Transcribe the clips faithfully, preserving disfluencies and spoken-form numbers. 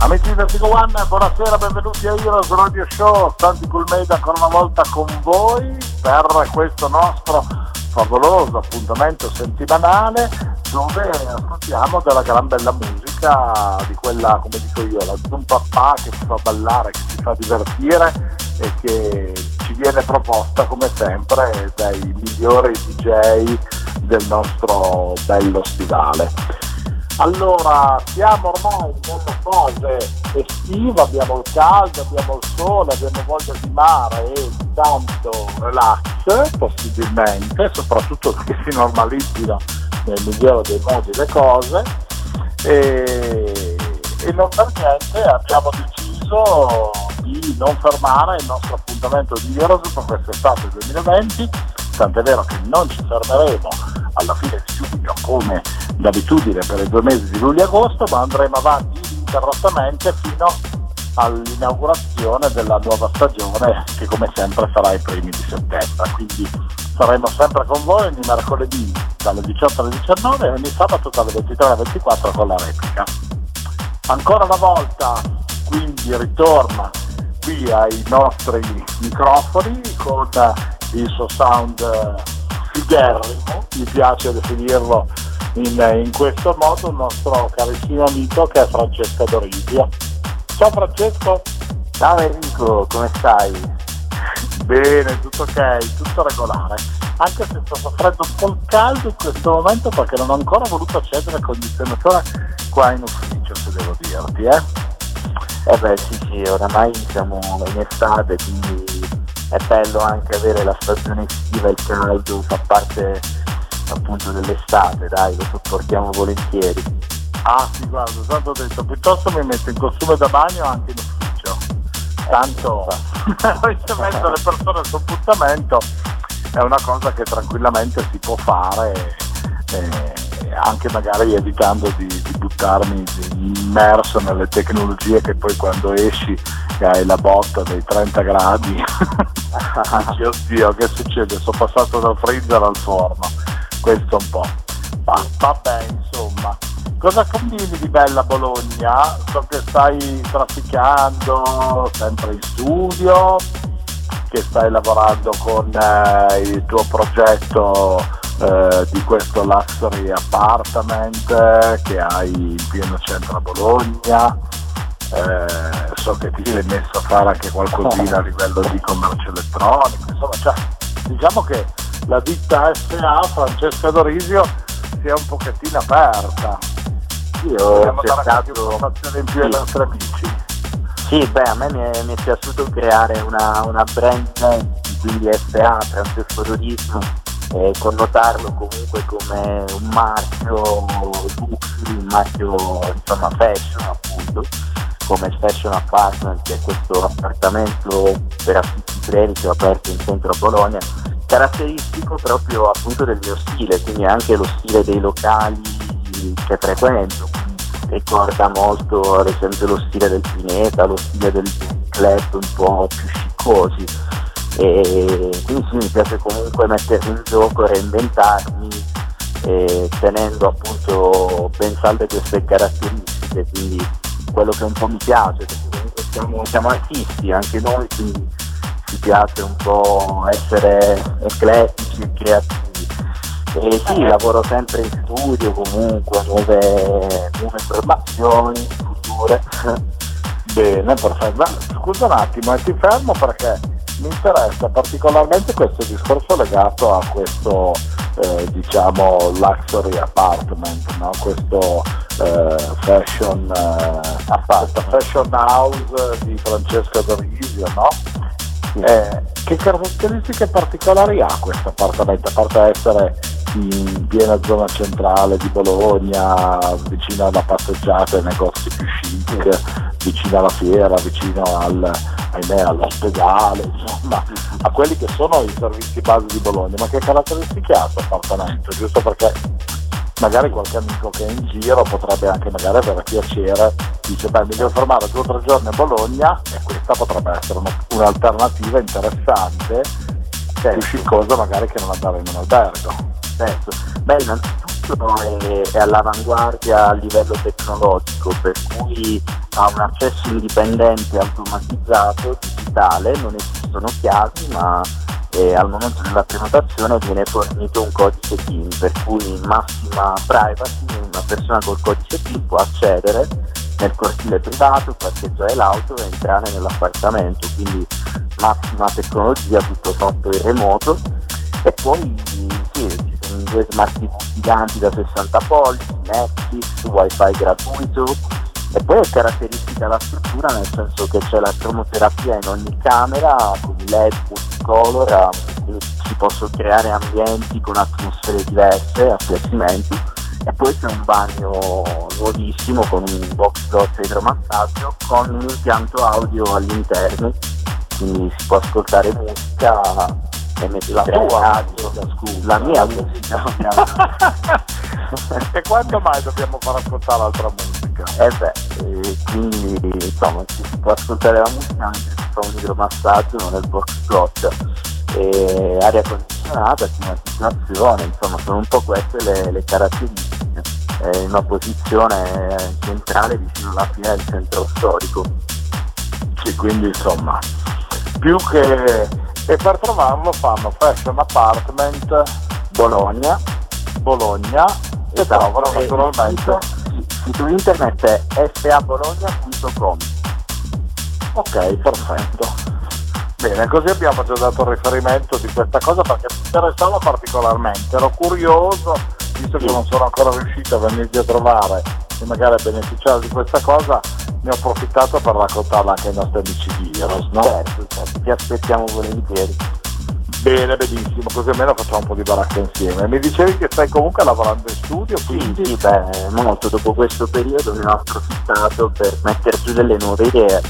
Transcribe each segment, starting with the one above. Amici di Vertigo One, buonasera, benvenuti a Heroes Radio Show. Santy Cool-Made ancora una volta con voi per questo nostro favoloso appuntamento settimanale dove ascoltiamo della gran bella musica, di quella, come dico io, la zumpa che ci fa ballare, che ci fa divertire e che ci viene proposta come sempre dai migliori D J del nostro bello stivale. Allora, siamo ormai in una fase estiva, abbiamo il caldo, abbiamo il sole, abbiamo voglia di mare e di tanto relax, possibilmente, soprattutto che si normalizzino nel migliore dei modi le cose, e, e non per niente abbiamo deciso di non fermare il nostro appuntamento di Heroes per quest'estate duemilaventi, tant'è vero che non ci fermeremo alla fine di giugno come d'abitudine per i due mesi di luglio e agosto, ma andremo avanti ininterrottamente fino all'inaugurazione della nuova stagione, che come sempre sarà i primi di settembre. Quindi saremo sempre con voi ogni mercoledì dalle diciotto alle diciannove e ogni sabato dalle ventitré alle ventiquattro con la replica. Ancora una volta quindi ritorna qui ai nostri microfoni con il suo sound fighissimo, mi piace definirlo in, in questo modo, il nostro carissimo amico che è Francesco Adorisio. Ciao Francesco! Ciao Enrico, come stai? Bene, tutto ok, tutto regolare. Anche se sto soffrendo un po' il caldo in questo momento perché non ho ancora voluto accendere il condizionatore qua in ufficio, se devo dirti, eh? Eh beh sì sì, oramai siamo in estate, quindi è bello anche avere la stagione estiva, il caldo fa parte appunto dell'estate, dai, lo sopportiamo volentieri. Ah sì, guarda, tanto ho detto, piuttosto mi metto in costume da bagno anche in ufficio, tanto ricevuto le persone al sopportamento è una cosa che tranquillamente si può fare, eh, anche magari evitando di, di buttarmi immerso nelle tecnologie che poi quando esci hai la botta dei trenta gradi. Oddio, oddio, che succede? Sono passato dal freezer al forno. Questo un po'. Va, vabbè, insomma. Cosa combini di bella Bologna? So che stai trafficando sempre in studio, che stai lavorando con eh, il tuo progetto eh, di questo luxury apartment eh, che hai in pieno centro a Bologna. Eh, so che ti sei messo a fare anche qualcosina a livello di commercio elettronico, insomma, cioè, diciamo che la ditta S A Francesco Adorisio si è un pochettino aperta. Io ho cercato in più ai nostri amici. Sì, beh, a me mi è, mi è piaciuto creare una, una brand identity, quindi S A Francesco Adorisio, e connotarlo comunque come un marchio luxury, un marchio insomma fashion appunto, come Fashion Apartment, che è questo appartamento per affitti brevi che ho aperto in centro a Bologna, caratteristico proprio appunto del mio stile, quindi anche lo stile dei locali che frequento, ricorda molto ad esempio lo stile del Pineta, lo stile del club un po' più sciccosi, e quindi sì, mi piace comunque mettermi in gioco, reinventarmi, e tenendo appunto ben salde queste caratteristiche, quindi quello che un po' mi piace, perché comunque siamo, siamo artisti, anche noi ci, ci piace un po' essere eclettici e creativi. E sì, lavoro sempre in studio comunque, nuove, nuove formazioni future. Bene, perfetto. Scusa un attimo, ti fermo perché mi interessa particolarmente questo discorso legato a questo eh, diciamo luxury apartment, no? Questo eh, fashion eh, apparta, fashion house di Francesco Adorisio, no? Eh, che caratteristiche particolari ha questo appartamento, a parte essere in piena zona centrale di Bologna, vicino alla passeggiata, ai negozi più chic, vicino alla fiera, vicino al, ahimè, all'ospedale, insomma, a quelli che sono i servizi base di Bologna, ma che caratteristiche ha questo appartamento, giusto perché magari qualche amico che è in giro potrebbe anche magari avere piacere, dice beh mi devo fermare due o tre giorni a Bologna e questa potrebbe essere una, un'alternativa interessante, più sì, sciccosa magari che non andare in un albergo. Certo. Beh, innanzitutto è, è all'avanguardia a livello tecnologico, per cui ha un accesso indipendente, automatizzato, digitale, non esistono chiavi, ma e al momento della prenotazione viene fornito un codice P I N, per cui in massima privacy una persona col codice P I N può accedere nel cortile privato, parcheggiare l'auto e entrare nell'appartamento, quindi massima tecnologia, tutto fatto in remoto. E poi sì, ci sono due smart T V giganti da sessanta pollici, Netflix, wifi gratuito, e poi è caratteristica la struttura nel senso che c'è la cromoterapia in ogni camera con L E D, color, si possono creare ambienti con atmosfere diverse, appiattimenti, e poi c'è un bagno nuovissimo con un box doccia idromassaggio con un impianto audio all'interno, quindi si può ascoltare musica e metterla a la mia musica. E quando mai dobbiamo far ascoltare l'altra musica? Eh beh, e quindi insomma si può ascoltare la musica anche se fa un idromassaggio, non è il box clot, e aria condizionata, climatizzazione, insomma sono un po' queste le, le caratteristiche, è in una posizione centrale vicino alla fine del centro storico. E quindi insomma più che... e per trovarlo fanno Fashion Apartment Bologna Bologna e esatto, trovano naturalmente il sito internet è sabologna punto com. Ok, perfetto, bene, così abbiamo già dato il riferimento di questa cosa perché mi interessava particolarmente, ero curioso visto che non sono ancora riuscito a venirvi a trovare e magari a beneficiare di questa cosa, ne ho approfittato per raccontarla anche ai nostri amici di Heroes, no? Certo, certo, ti aspettiamo volentieri. Bene, benissimo, così almeno facciamo un po' di baracca insieme. Mi dicevi che stai comunque lavorando in studio, quindi... Sì, sì, beh, molto. Dopo questo periodo ne ho approfittato per mettere giù delle nuove idee.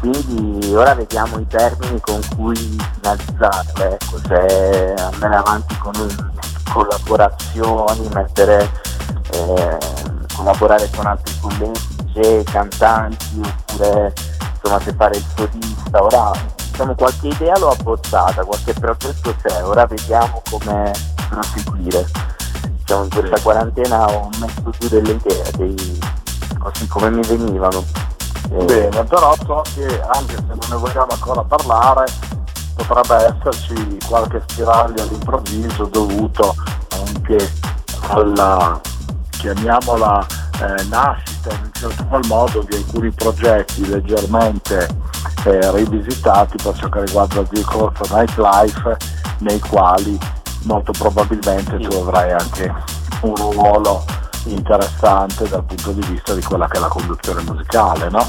Quindi ora vediamo i termini con cui finalizzarle, ecco, se andare avanti con collaborazioni, mettere... Eh, collaborare con altri colleghi, cantanti, oppure insomma se fare il solista. Ora... diciamo qualche idea l'ho abbozzata, qualche progetto c'è, ora vediamo come proseguire. Diciamo in questa quarantena ho messo giù delle idee, dei... così come mi venivano. E... Bene, però so che anche se non ne vogliamo ancora parlare, potrebbe esserci qualche spiraglio all'improvviso dovuto anche alla, chiamiamola, eh, nascita in un certo qual modo di alcuni progetti leggermente Eh, rivisitati per ciò che riguarda il discorso nightlife, nei quali molto probabilmente tu avrai anche un ruolo interessante dal punto di vista di quella che è la conduzione musicale, no?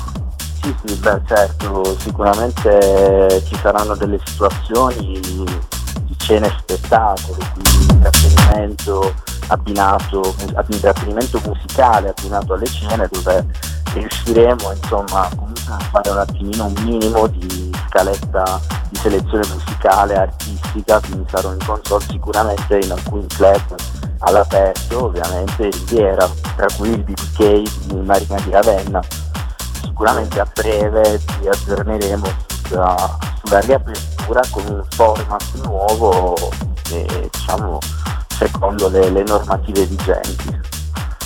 Sì, sì, beh certo, sicuramente ci saranno delle situazioni di cena e spettacolo, quindi intrattenimento abbinato, intrattenimento musicale abbinato alle cene, dove riusciremo insomma comunque a fare un attimino un minimo di scaletta di selezione musicale, artistica, quindi sarò in console sicuramente in alcuni club all'aperto, ovviamente Riviera, tra cui il B B K di Marina di Ravenna. Sicuramente a breve ci aggiorneremo sulla, sulla riapertura con un format nuovo e, diciamo, secondo le, le normative vigenti.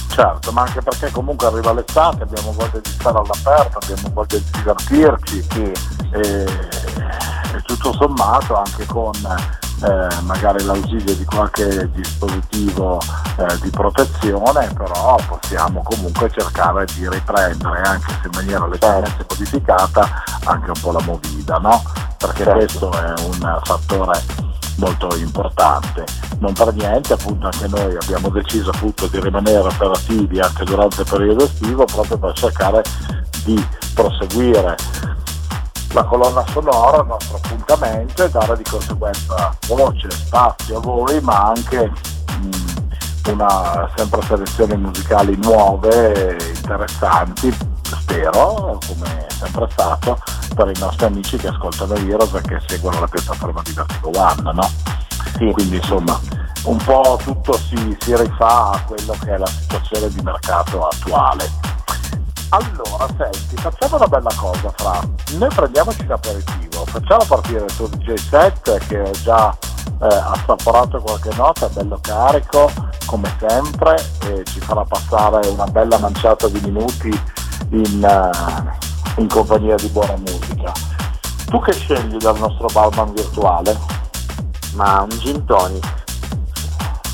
Certo, ma anche perché comunque arriva l'estate, abbiamo voglia di stare all'aperto, abbiamo voglia di divertirci, sì. e, e tutto sommato anche con eh, magari l'ausilio di qualche dispositivo eh, di protezione, però possiamo comunque cercare di riprendere, anche se in maniera leggermente modificata, anche un po' la movida, no? Perché certo, questo è un fattore molto importante. Non per niente appunto anche noi abbiamo deciso appunto di rimanere operativi anche durante il periodo estivo, proprio per cercare di proseguire la colonna sonora, il nostro appuntamento, e dare di conseguenza voce, spazio a voi, ma anche mh, una sempre selezioni musicali nuove, interessanti, spero, come è sempre stato, per i nostri amici che ascoltano Heroes e che seguono la piattaforma di Vertigo One, no? Sì. Quindi insomma un po' tutto si, si rifà a quello che è la situazione di mercato attuale. Allora, senti, facciamo una bella cosa, Fra, noi prendiamoci l'aperitivo, facciamo partire il tuo D J set che ho già eh, assaporato qualche nota, bello carico come sempre, e ci farà passare una bella manciata di minuti in, uh, in compagnia di buona musica. Tu che scegli dal nostro barman virtuale? Ma un gin tonic.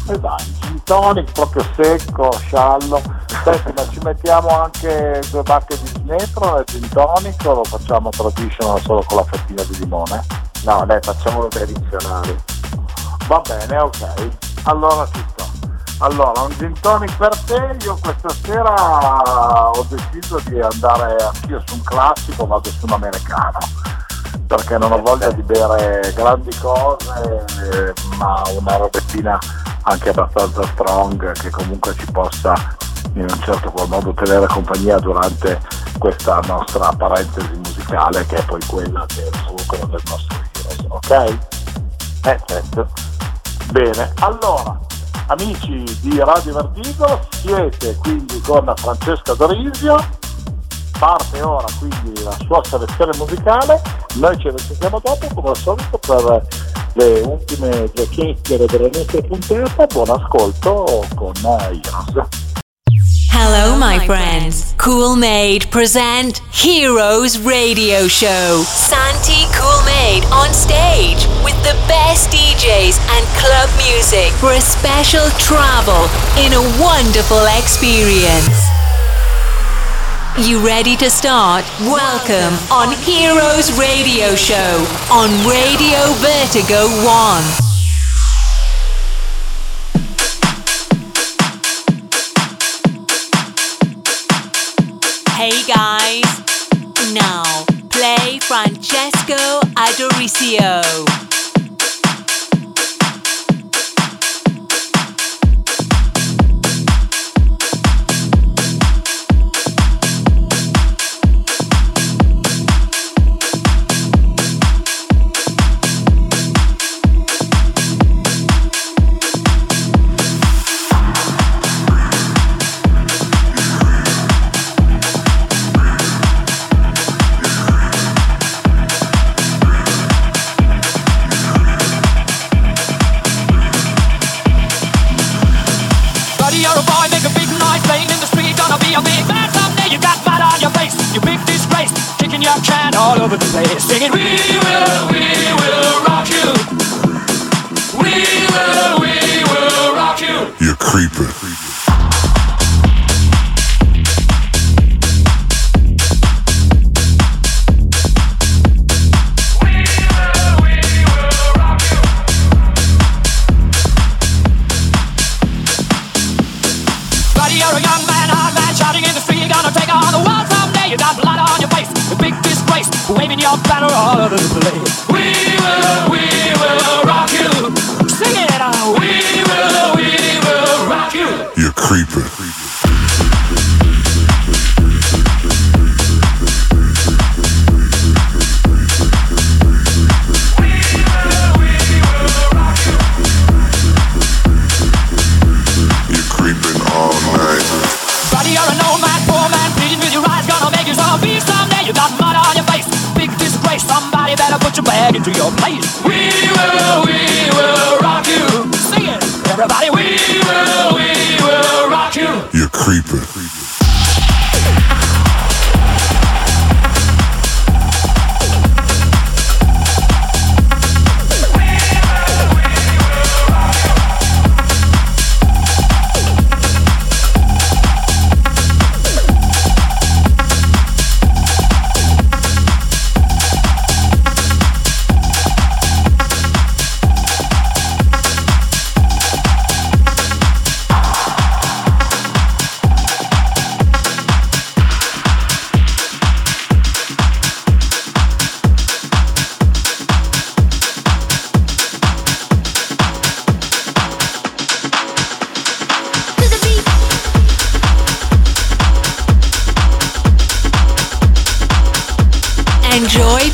E dai, gin tonic proprio secco, sciallo. Senti, ma ci mettiamo anche due bacche di smetro nel gin tonic o lo facciamo traditional solo con la fettina di limone? No, dai, facciamolo tradizionale. Va bene, ok. Allora ci sto. Allora, un gin tonic per te. Io questa sera ho deciso di andare anch'io su un classico, vado su un americano, perché non ho voglia di bere grandi cose, ma una robettina anche abbastanza strong che comunque ci possa in un certo qual modo tenere compagnia durante questa nostra parentesi musicale, che è poi quella del fulcro del nostro Heroes, ok? Perfetto. Bene, allora amici di Radio Vertigo, siete quindi con Francesco Adorisio, parte ora quindi la sua selezione musicale, noi ci risentiamo dopo come al solito per le ultime due chiacchiere della nostra puntata. Buon ascolto con Heroes. Hello my friends, Cool-Made present Heroes Radio Show. Santy Cool-Made on stage with the best D Js and club music for a special travel in a wonderful experience. You ready to start? Welcome on Heroes Radio Show on Radio Vertigo One. Hey guys, now play Francesco Adorisio. All over the place, singing, we will, we will rock you. We will, we will rock you. You're creeping. Waving your banner all over the place. We will, we will rock you. Sing it out. We will, we will rock you. You're creeping. You're creeping all night. Buddy, you're an old man, poor man, pleading with your eyes, gonna make you zombie someday. You got mud on your face. Somebody better put your bag into your place. We will, we will rock you. Sing it, everybody. We will, we will rock you. You're creeping.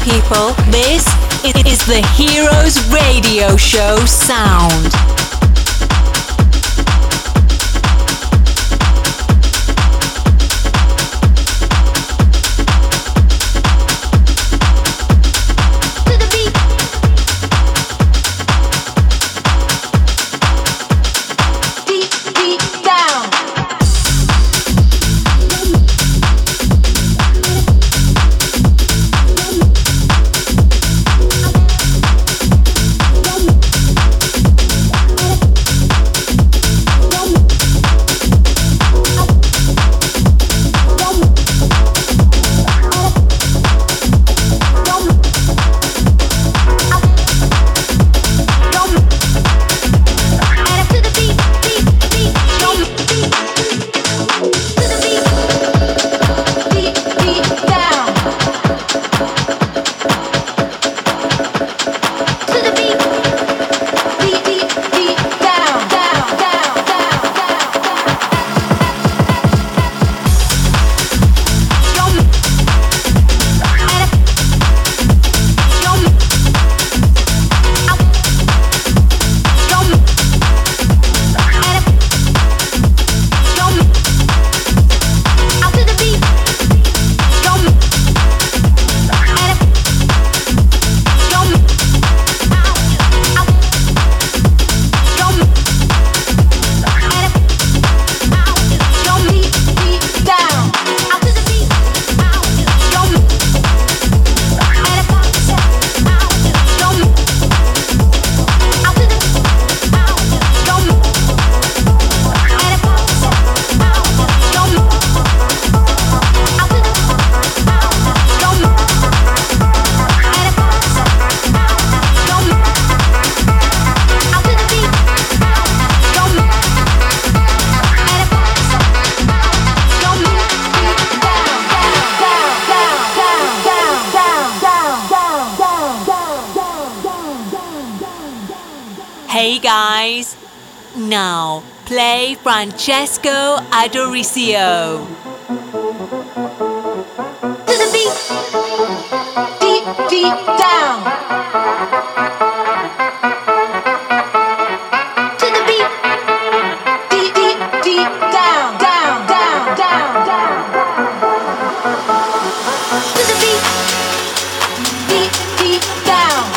People, this is the Heroes Radio Show sound. eyes. Now, play Francesco Adorisio. To the beat, deep, deep down. To the beat, deep, deep, deep down, down, down, down, down. To the beat, deep, deep down.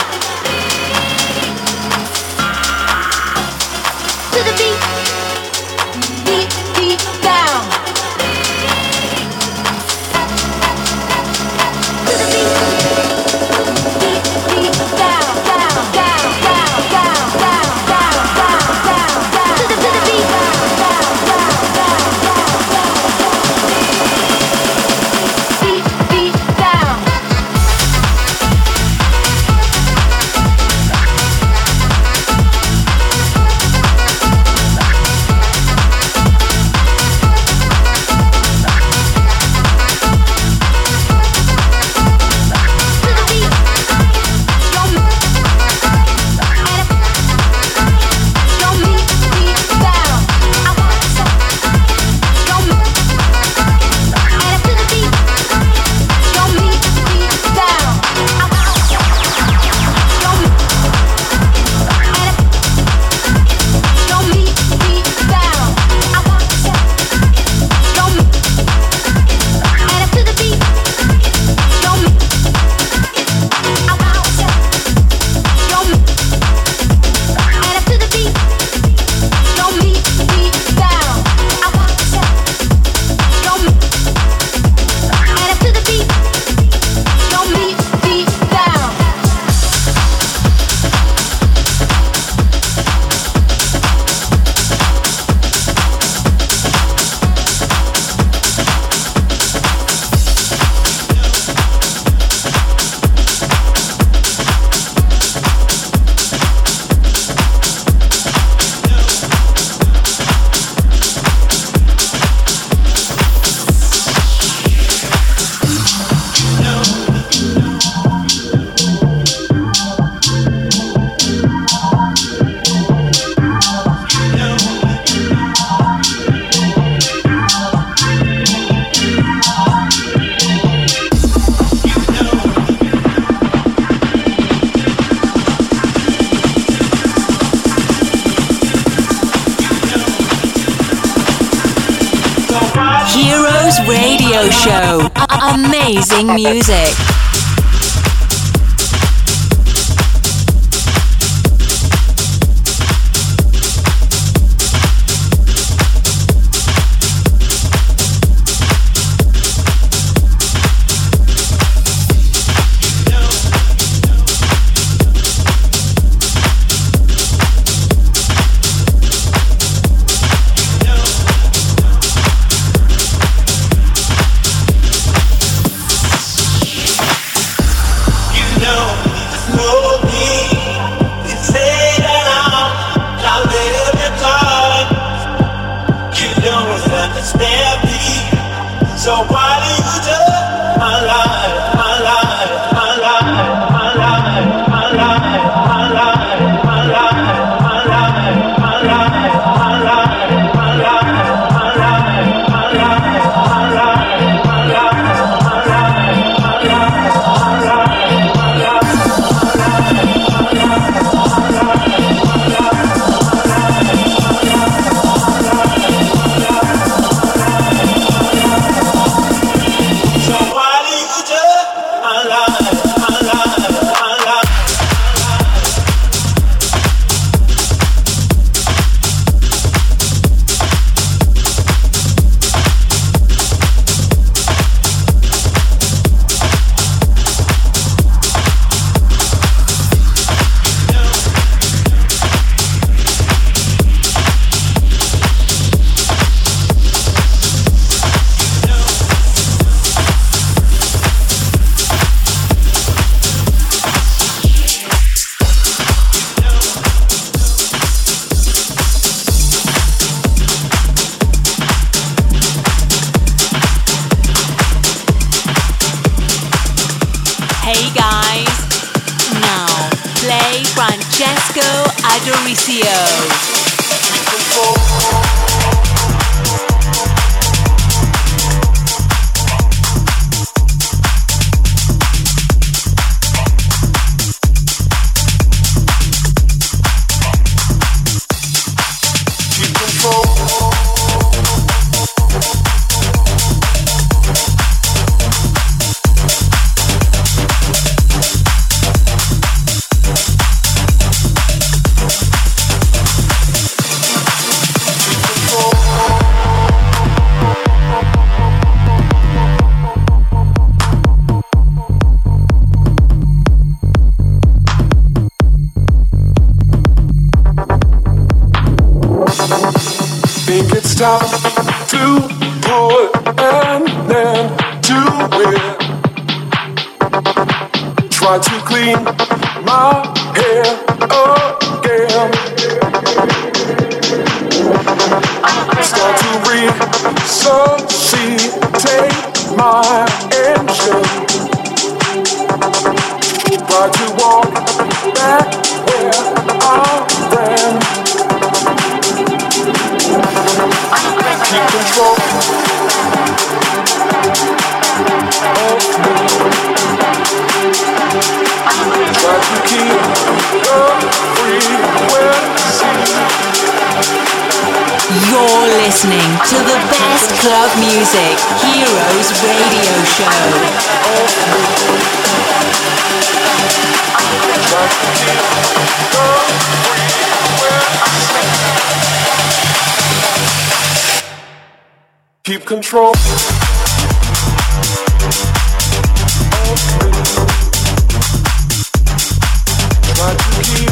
Show. Amazing music. Hey guys, now play Francesco. Adorisio. Time to put an end to it. Try to clean my hair again. Start to resuscitate my engine. Try to walk back where I ran. Keep control of me. Try to keep the frequency. You're listening to the best club music, Heroes Radio Show. Try to keep the frequency. Keep control. Deep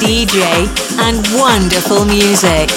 guest D J, and wonderful music.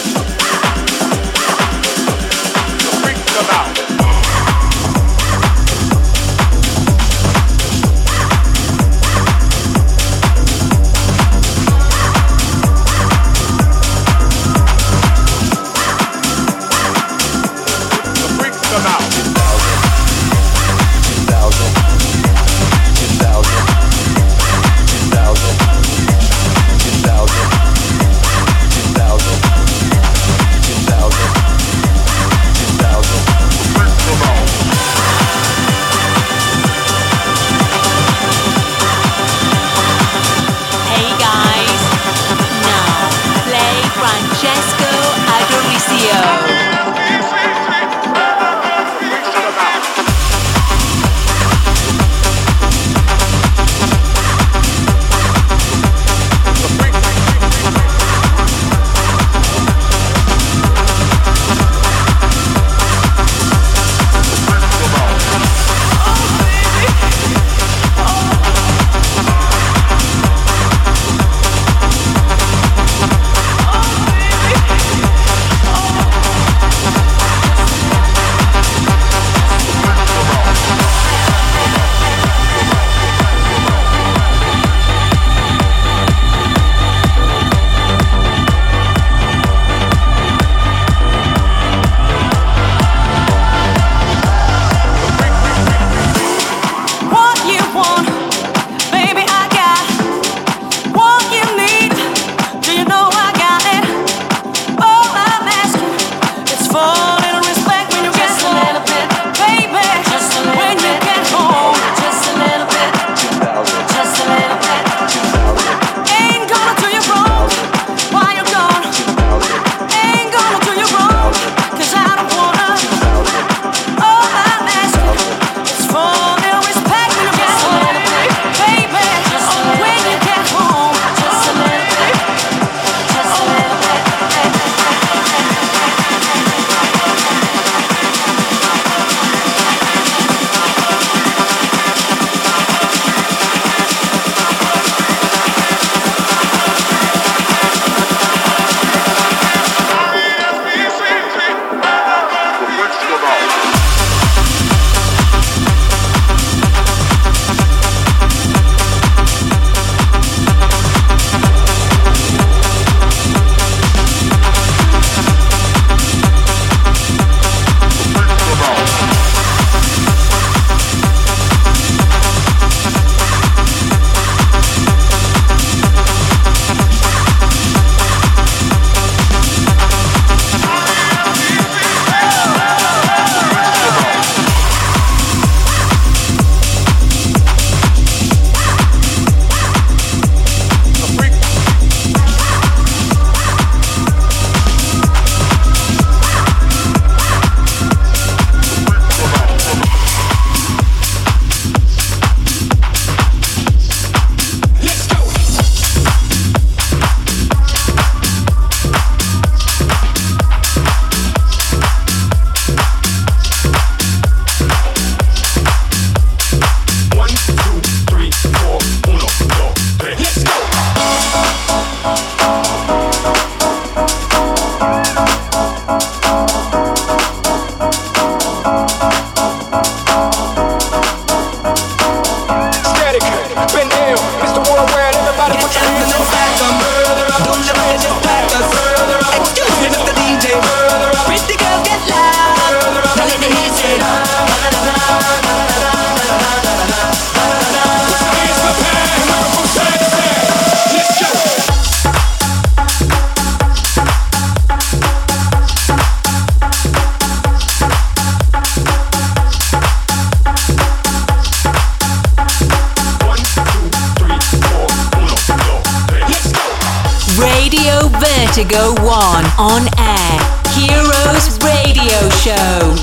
Vertigo One on air, Heroes Radio Show.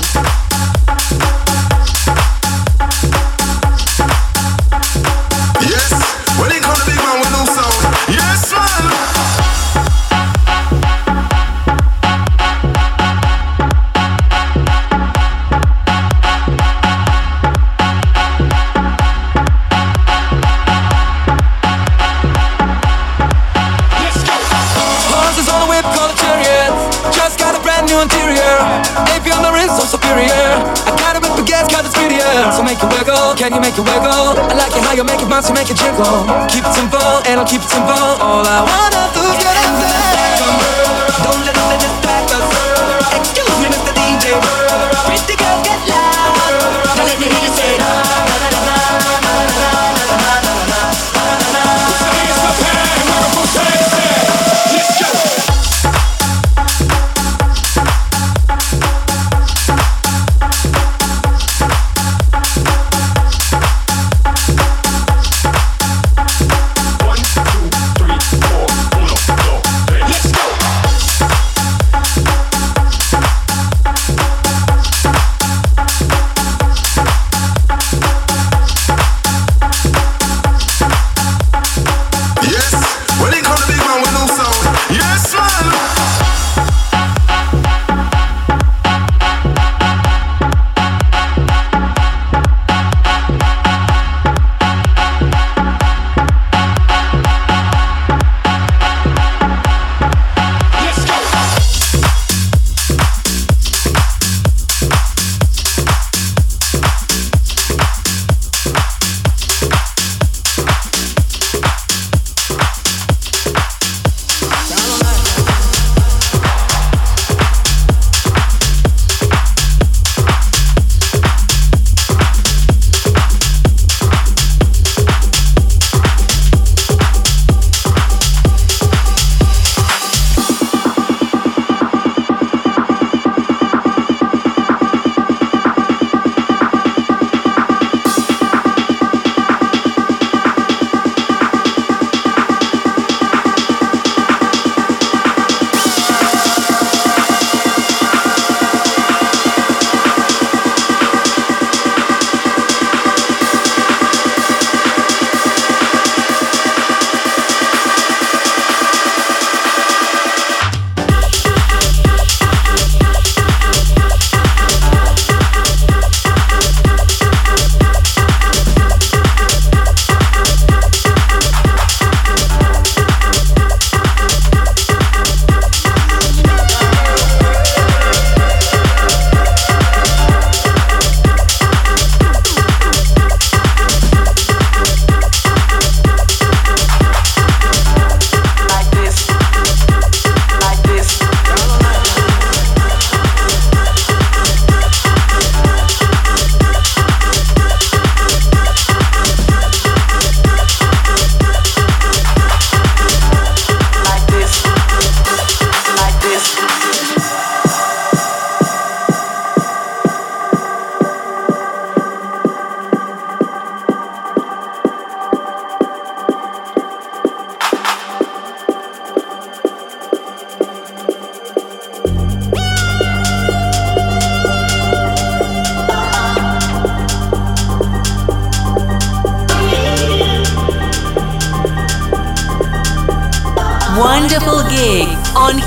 If you're on the wrist, I'm superior. I gotta rip the gas cause it's prettier. So make it wiggle, can you make it wiggle? I like it how you make it bounce, you make it jiggle. Keep it simple, and I'll keep it simple. All I wanna do is get in there. Don't let it distract us. Excuse me, Mister D J. Pretty girls get loud. Now let me hear you say that.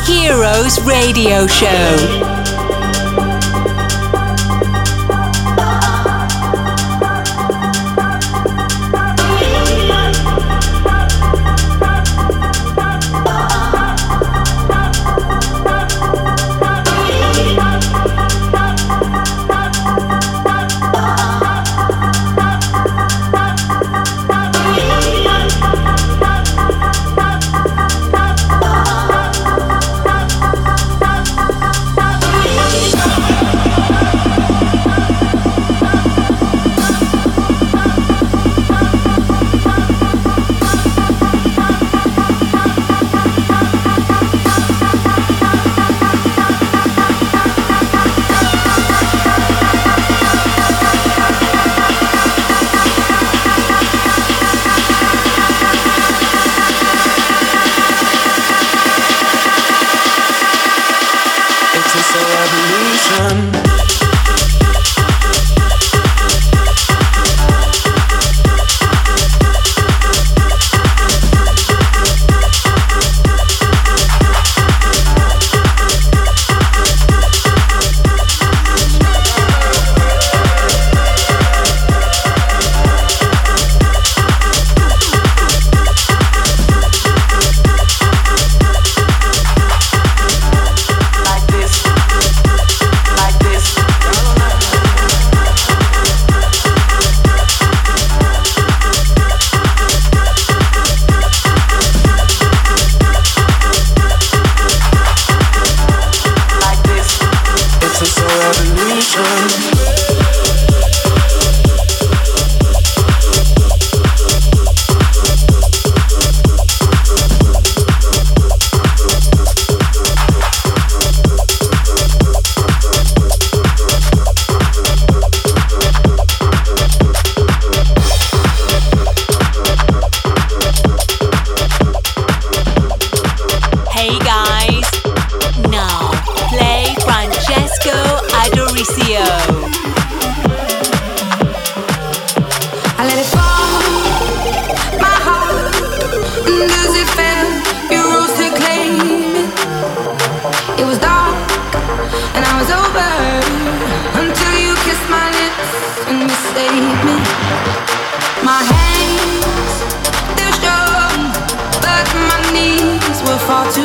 Heroes Radio Show. Put your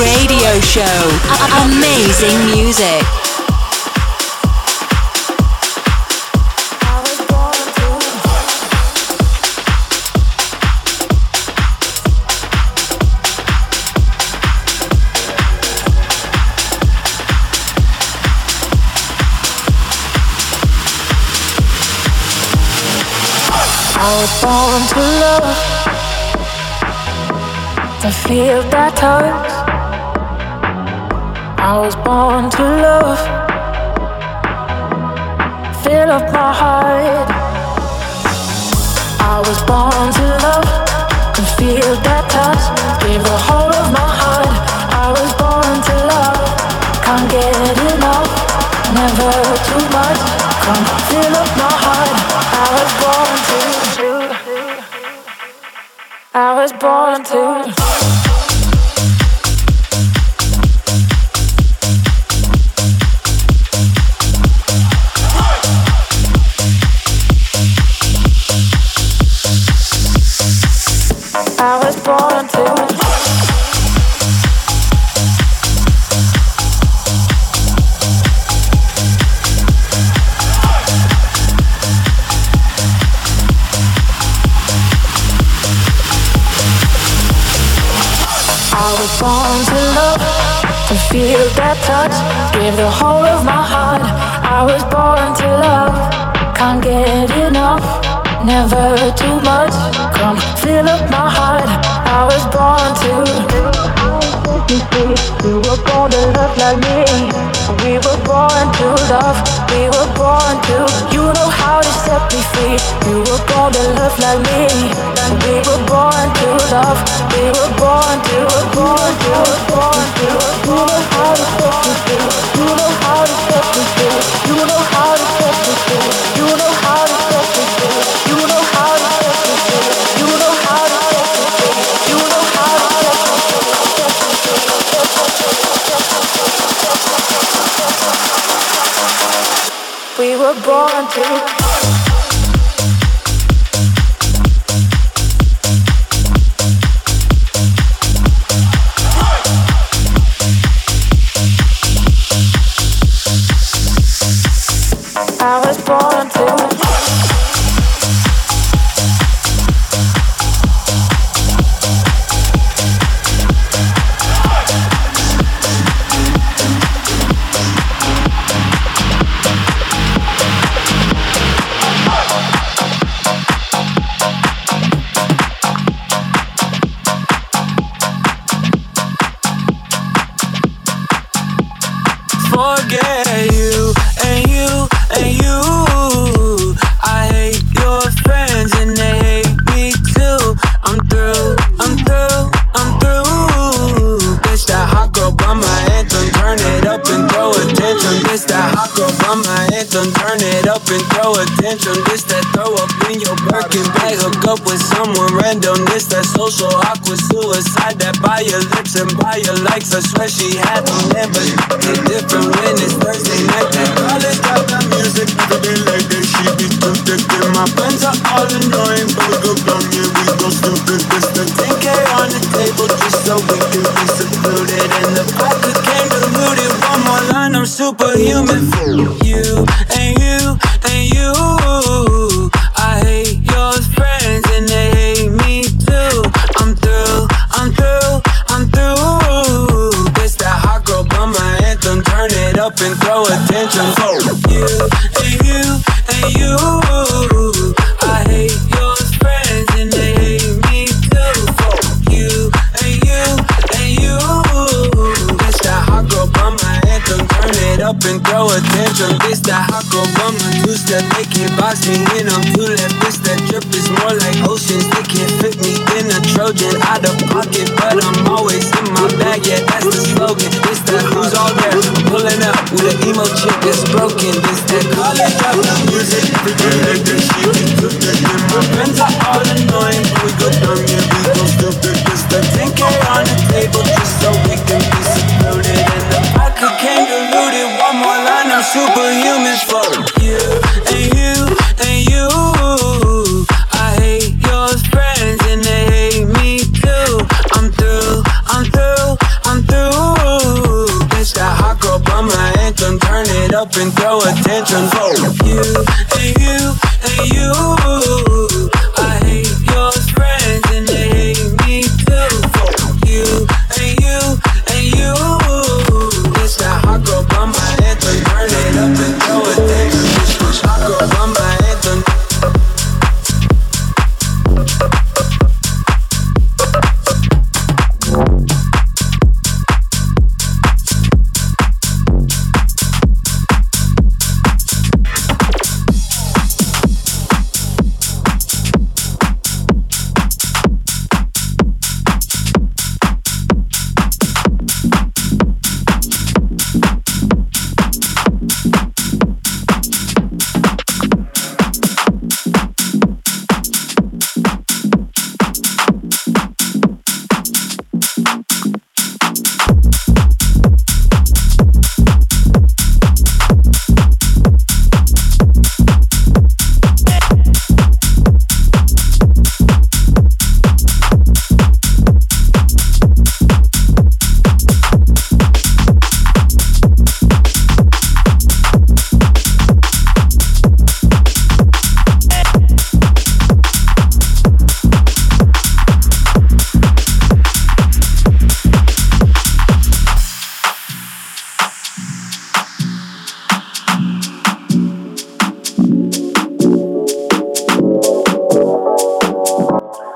Radio Show. A- amazing music. I was born to love, to feel that touch. I was born to love, fill up my heart. I was born to love, to feel that touch, give the whole of my heart. I was born to love, can't get enough, never too much, come fill up my heart. I was born to love, I was born to love. Feel that touch, give the whole of my heart. I was born to love, can't get enough, never too much, come fill up my heart. I was born to We were born to love like me. We were born to love, we were born to. You know how to set me free. You were born to love like me. We were born to love, we were born to, born to, born to. You know how to set me free. You know how to set me free. You know how to set me free. You know how to set me free. You know how to set me free. You know how to set me free. You know how to set me free. We were born to. I'm through, I'm through, I'm through. up and throw attention for you and you and you. I hate your friends and they hate me too. For you and you and you. It's that hot girl by my anthem. Burn it up and throw attention. It's hot girl by my anthem.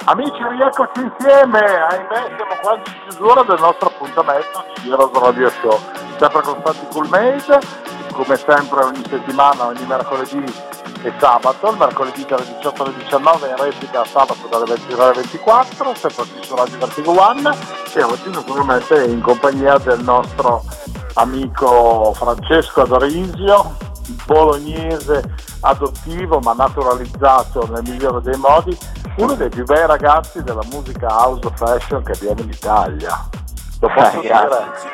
Ahimè, siamo quasi in chiusura del nostro appuntamento di Heroes Radio Show, sempre con Santy Cool-Made, come sempre ogni settimana, ogni mercoledì e sabato, il mercoledì dalle diciotto alle diciannove, in replica sabato dalle venti alle ventiquattro, sempre qui su Radio Vertigo One, e oggi naturalmente in compagnia del nostro amico Francesco Adorisio, bolognese adottivo ma naturalizzato nel migliore dei modi, uno dei più bei ragazzi della musica house fashion che abbiamo in Italia. Lo posso eh, dire? Grazie.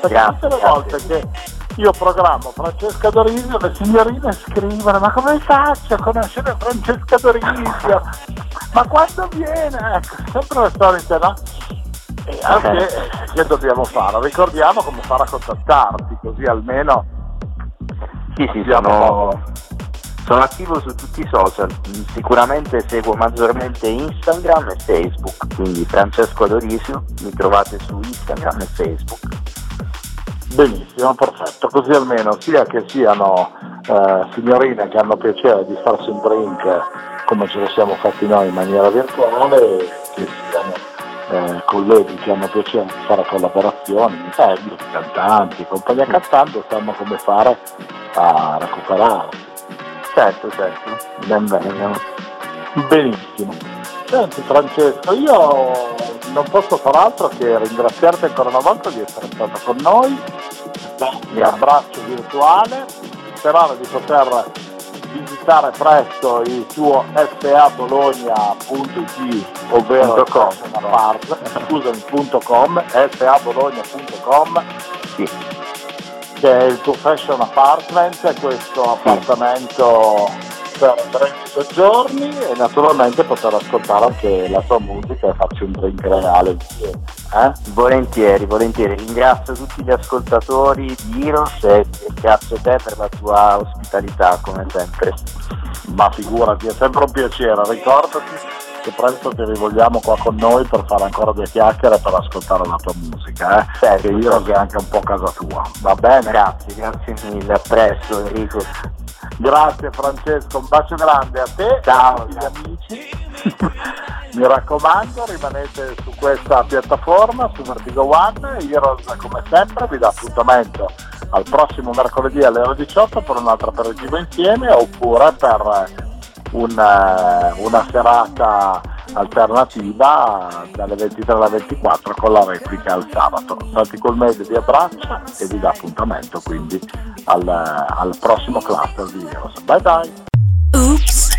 Perché grazie, tutte le volte grazie. che io programmo Francesco Adorisio, le signorine scrivono: ma come faccio a conoscere Francesco Adorisio? Ma quando viene? Ecco, sempre le solite, no? E anche okay. che dobbiamo fare? Ricordiamo come fare a contattarti, così almeno sì, sì, sono... Sono attivo su tutti i social, sicuramente seguo maggiormente Instagram e Facebook, quindi Francesco Adorisio, mi trovate su Instagram e Facebook. Benissimo, perfetto, così almeno sia che siano eh, signorine che hanno piacere di farsi un drink come ce lo siamo fatti noi in maniera virtuale, che siano eh, colleghi che hanno piacere di fare collaborazioni, eh, cantanti, compagnia cantante, sanno come fare a recuperarsi. Certo, certo, ben bene. Benissimo. Senti Francesco, io non posso far altro che ringraziarti ancora una volta di essere stato con noi. Un abbraccio virtuale, sperare di poter visitare presto il tuo f a bologna punto i t, ovvero Fashion Apartment, scusami, .com, f a bologna punto com. Sì. Che è il tuo Fashion Apartment, questo appartamento per trenta giorni, e naturalmente poter ascoltare anche la tua musica e farci un drink reale insieme. Eh? Volentieri, volentieri. Ringrazio tutti gli ascoltatori di Heroes e ringrazio te per la tua ospitalità, come sempre. Ma figurati, è sempre un piacere. Ricordati che presto ti rivogliamo qua con noi per fare ancora due chiacchiere e per ascoltare la tua musica, eh? Certo, che Heroes è anche un po' casa tua. Va bene? Grazie, grazie mille. A presto, Enrico. Grazie Francesco, un bacio grande a te. Ciao, e a tutti gli amici. Mi raccomando, rimanete su questa piattaforma, su Vertigo One. Heroes come sempre vi dà appuntamento al prossimo mercoledì alle ore diciotto per un'altra aperitivo insieme, oppure per Una, una serata alternativa dalle ventitré alle ventiquattro con la replica al sabato. Santy Cool-Made vi abbraccia e vi dà appuntamento quindi al, al prossimo cluster di Heroes. Bye bye. Oops,